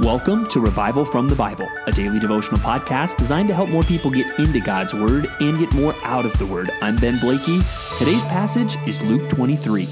Welcome to Revival from the Bible, a daily devotional podcast designed to help more people get into God's Word and get more out of the Word. I'm Ben Blakey. Today's passage is Luke 23.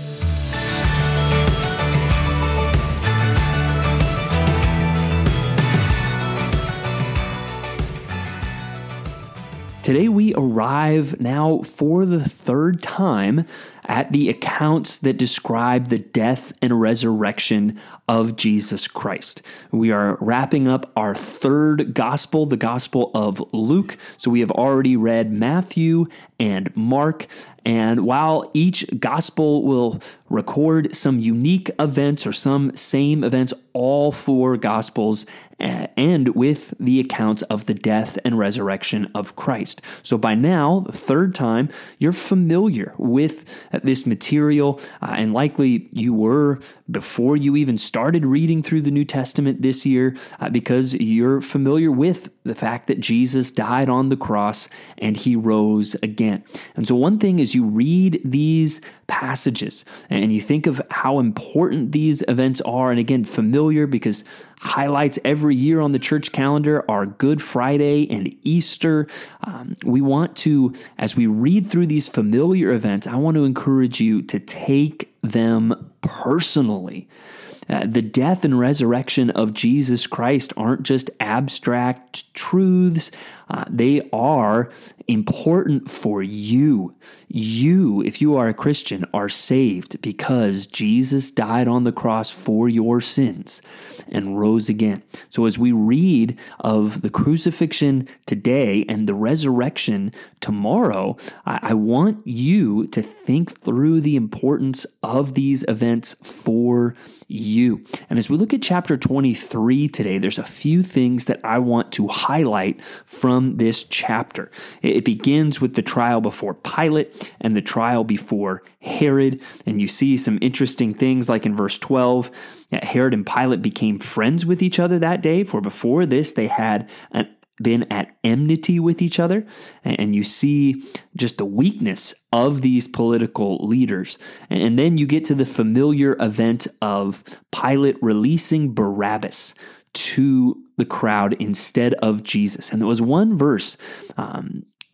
Today we arrive now for the third time at the accounts that describe the death and resurrection of Jesus Christ. We are wrapping up our third gospel, the Gospel of Luke. So we have already read Matthew and Mark. And while each gospel will record some unique events or some same events, all four gospels end with the accounts of the death and resurrection of Christ. So by now, the third time, you're familiar with this material, and likely you were before you even started reading through the New Testament this year, because you're familiar with the fact that Jesus died on the cross and he rose again. And so one thing is, you read these passages and you think of how important these events are. And again, familiar, because highlights every year on the church calendar are Good Friday and Easter. We want to, as we read through these familiar events, I want to encourage you to take them personally. The death and resurrection of Jesus Christ aren't just abstract truths. They are important for you. You, if you are a Christian, are saved because Jesus died on the cross for your sins and rose again. So as we read of the crucifixion today and the resurrection tomorrow, I want you to think through the importance of these events for you. And as we look at chapter 23 today, there's a few things that I want to highlight from this chapter. It begins with the trial before Pilate and the trial before Herod. And you see some interesting things, like in verse 12, Herod and Pilate became friends with each other that day, for before this they had been at enmity with each other. And you see just the weakness of these political leaders. And then you get to the familiar event of Pilate releasing Barabbas to the crowd instead of Jesus. And there was one verse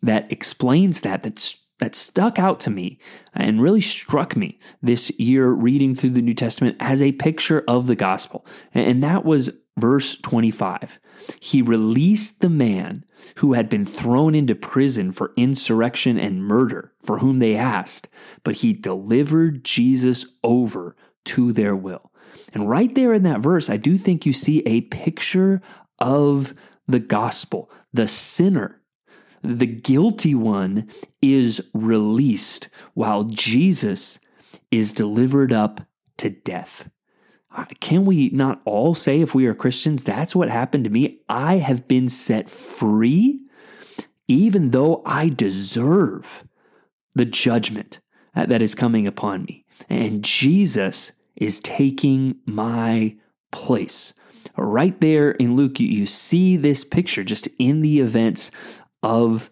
that explains that stuck out to me and really struck me this year reading through the New Testament as a picture of the gospel. And that was verse 25. He released the man who had been thrown into prison for insurrection and murder, for whom they asked, but he delivered Jesus over to their will. And right there in that verse, I do think you see a picture of the gospel. The sinner, the guilty one, is released while Jesus is delivered up to death. Can we not all say, if we are Christians, that's what happened to me? I have been set free, even though I deserve the judgment that is coming upon me. And Jesus is taking my place. Right there in Luke, you see this picture just in the events of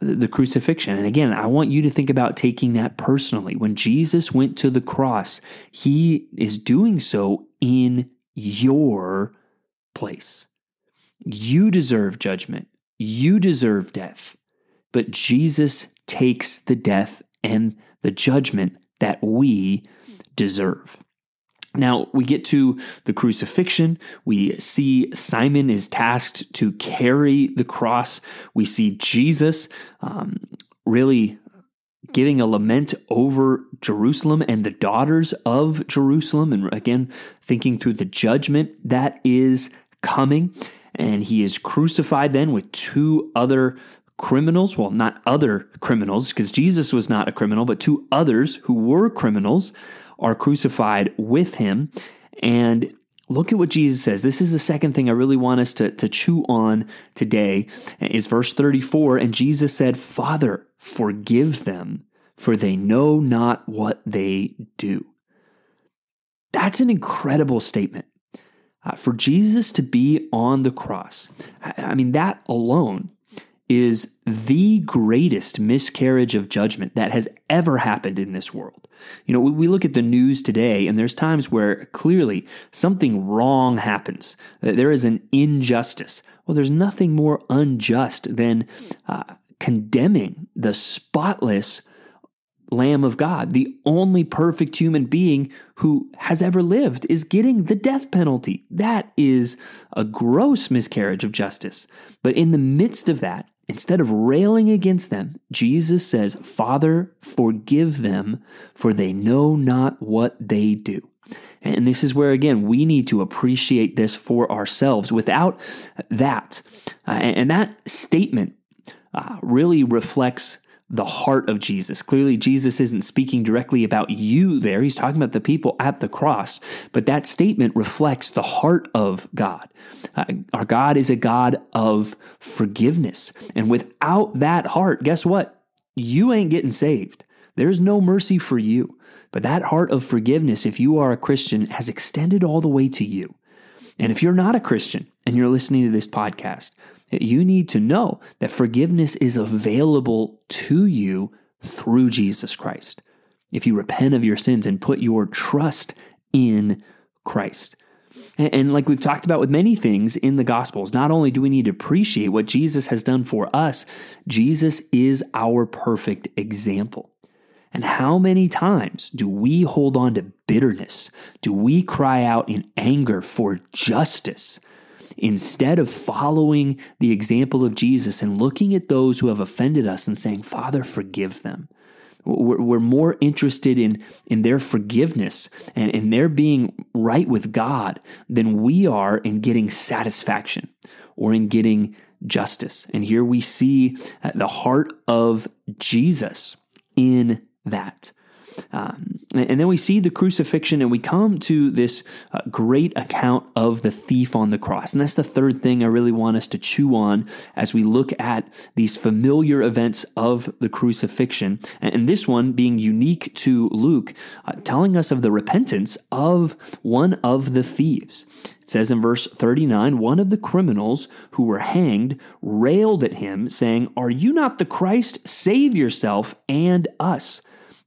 the crucifixion. And again, I want you to think about taking that personally. When Jesus went to the cross, he is doing so in your place. You deserve judgment. You deserve death. But Jesus takes the death and the judgment that we deserve. Now, we get to the crucifixion. We see Simon is tasked to carry the cross. We see Jesus really giving a lament over Jerusalem and the daughters of Jerusalem. And again, thinking through the judgment that is coming. And he is crucified then with two other criminals. Well, not other criminals, because Jesus was not a criminal, but two others who were criminals are crucified with him. And look at what Jesus says. This is the second thing I really want us to chew on today, is verse 34. And Jesus said, "Father, forgive them, for they know not what they do." That's an incredible statement. For Jesus to be on the cross, I mean, that alone is the greatest miscarriage of judgment that has ever happened in this world. You know, we look at the news today, and there's times where clearly something wrong happens. There is an injustice. Well, there's nothing more unjust than condemning the spotless Lamb of God. The only perfect human being who has ever lived is getting the death penalty. That is a gross miscarriage of justice. But in the midst of that, instead of railing against them, Jesus says, "Father, forgive them, for they know not what they do." And this is where, again, we need to appreciate this for ourselves. Without that, and that statement really reflects the heart of Jesus. Clearly, Jesus isn't speaking directly about you there. He's talking about the people at the cross, but that statement reflects the heart of God. Our God is a God of forgiveness. And without that heart, guess what? You ain't getting saved. There's no mercy for you. But that heart of forgiveness, if you are a Christian, has extended all the way to you. And if you're not a Christian and you're listening to this podcast, you need to know that forgiveness is available to you through Jesus Christ, if you repent of your sins and put your trust in Christ. And like we've talked about with many things in the Gospels, not only do we need to appreciate what Jesus has done for us, Jesus is our perfect example. And how many times do we hold on to bitterness? Do we cry out in anger for justice? Instead of following the example of Jesus and looking at those who have offended us and saying, "Father, forgive them." We're more interested in their forgiveness and in their being right with God than we are in getting satisfaction or in getting justice. And here we see the heart of Jesus in that. And then we see the crucifixion, and we come to this great account of the thief on the cross. And that's the third thing I really want us to chew on as we look at these familiar events of the crucifixion. And this one being unique to Luke, telling us of the repentance of one of the thieves. It says in verse 39, "One of the criminals who were hanged railed at him, saying, 'Are you not the Christ? Save yourself and us.'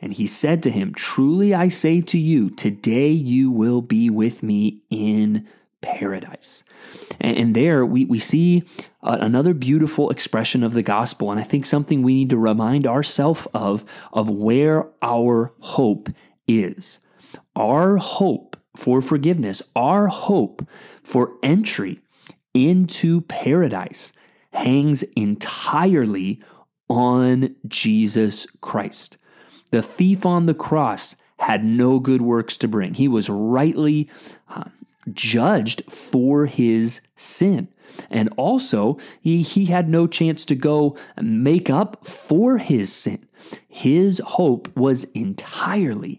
And he said to him, 'Truly I say to you, today you will be with me in paradise.'" And there we see another beautiful expression of the gospel, and I think something we need to remind ourselves of where our hope is. Our hope for forgiveness, our hope for entry into paradise hangs entirely on Jesus Christ. The thief on the cross had no good works to bring. He was rightly judged for his sin. And also, he had no chance to go make up for his sin. His hope was entirely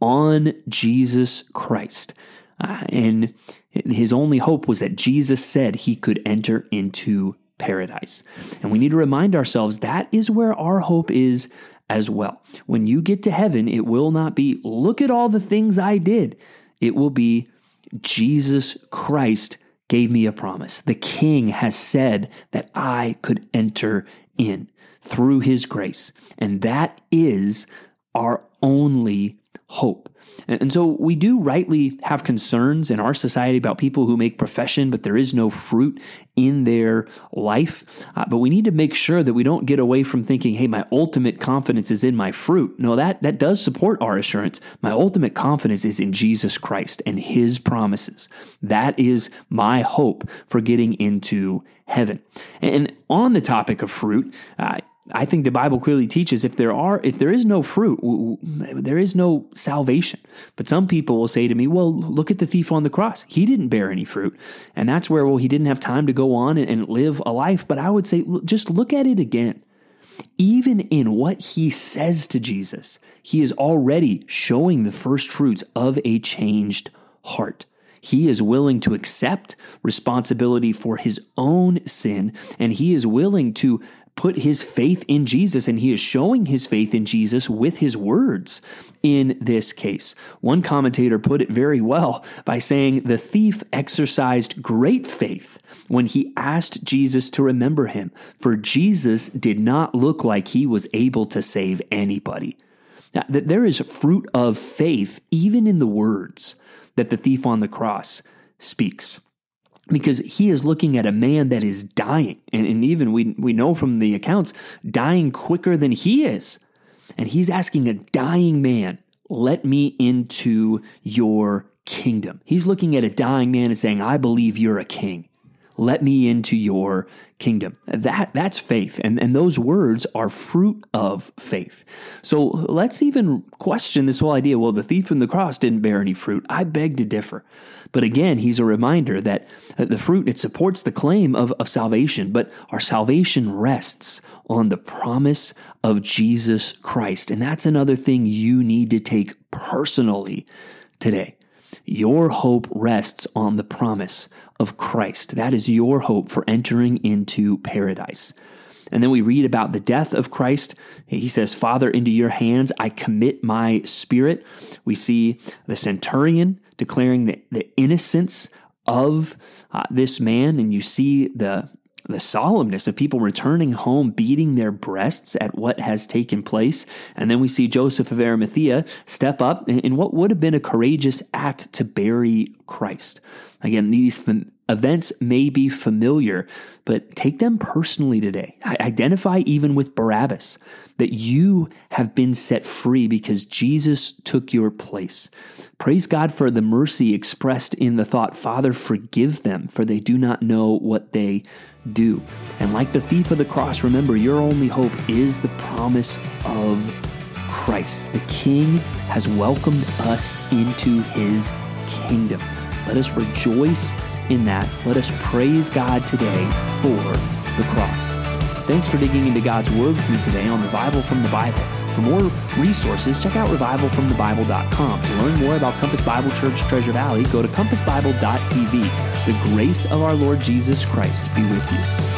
on Jesus Christ. And his only hope was that Jesus said he could enter into paradise. And we need to remind ourselves that is where our hope is as well. When you get to heaven, it will not be, "Look at all the things I did." It will be, "Jesus Christ gave me a promise. The King has said that I could enter in through his grace." And that is our only hope. And so we do rightly have concerns in our society about people who make profession, but there is no fruit in their life. But we need to make sure that we don't get away from thinking, "Hey, my ultimate confidence is in my fruit." No, that does support our assurance. My ultimate confidence is in Jesus Christ and his promises. That is my hope for getting into heaven. And on the topic of fruit, I think the Bible clearly teaches if there is no fruit, there is no salvation. But some people will say to me, "Well, look at the thief on the cross. He didn't bear any fruit." And that's where, well, he didn't have time to go on and live a life. But I would say, just look at it again. even in what he says to Jesus, he is already showing the first fruits of a changed heart. He is willing to accept responsibility for his own sin, and he is willing to put his faith in Jesus, and he is showing his faith in Jesus with his words in this case. One commentator put it very well by saying the thief exercised great faith when he asked Jesus to remember him, for Jesus did not look like he was able to save anybody. Now, there is fruit of faith even in the words that the thief on the cross speaks, because he is looking at a man that is dying, and even we know from the accounts, dying quicker than he is. And he's asking a dying man, let me into your kingdom. He's looking at a dying man and saying, I believe you're a king. Let me into your kingdom. That's faith. And those words are fruit of faith. So let's even question this whole idea, well, the thief on the cross didn't bear any fruit. I beg to differ. But again, he's a reminder that the fruit, it supports the claim of salvation, but our salvation rests on the promise of Jesus Christ. And that's another thing you need to take personally today. Your hope rests on the promise of Christ. That is your hope for entering into paradise. And then we read about the death of Christ. He says, Father, into your hands I commit my spirit. We see the centurion declaring the innocence of this man. And you see the solemnness of people returning home, beating their breasts at what has taken place. And then we see Joseph of Arimathea step up in what would have been a courageous act to bury Christ. Again, these events may be familiar, but take them personally today. Identify even with Barabbas, that you have been set free because Jesus took your place. Praise God for the mercy expressed in the thought, Father, forgive them, for they do not know what they do. And like the thief of the cross, remember, your only hope is the promise of Christ. The King has welcomed us into his kingdom. Let us rejoice in that. Let us praise God today for the cross. Thanks for digging into God's Word with me today on Revival from the Bible. For more resources, check out RevivalFromTheBible.com. To learn more about Compass Bible Church Treasure Valley, go to CompassBible.tv. The grace of our Lord Jesus Christ be with you.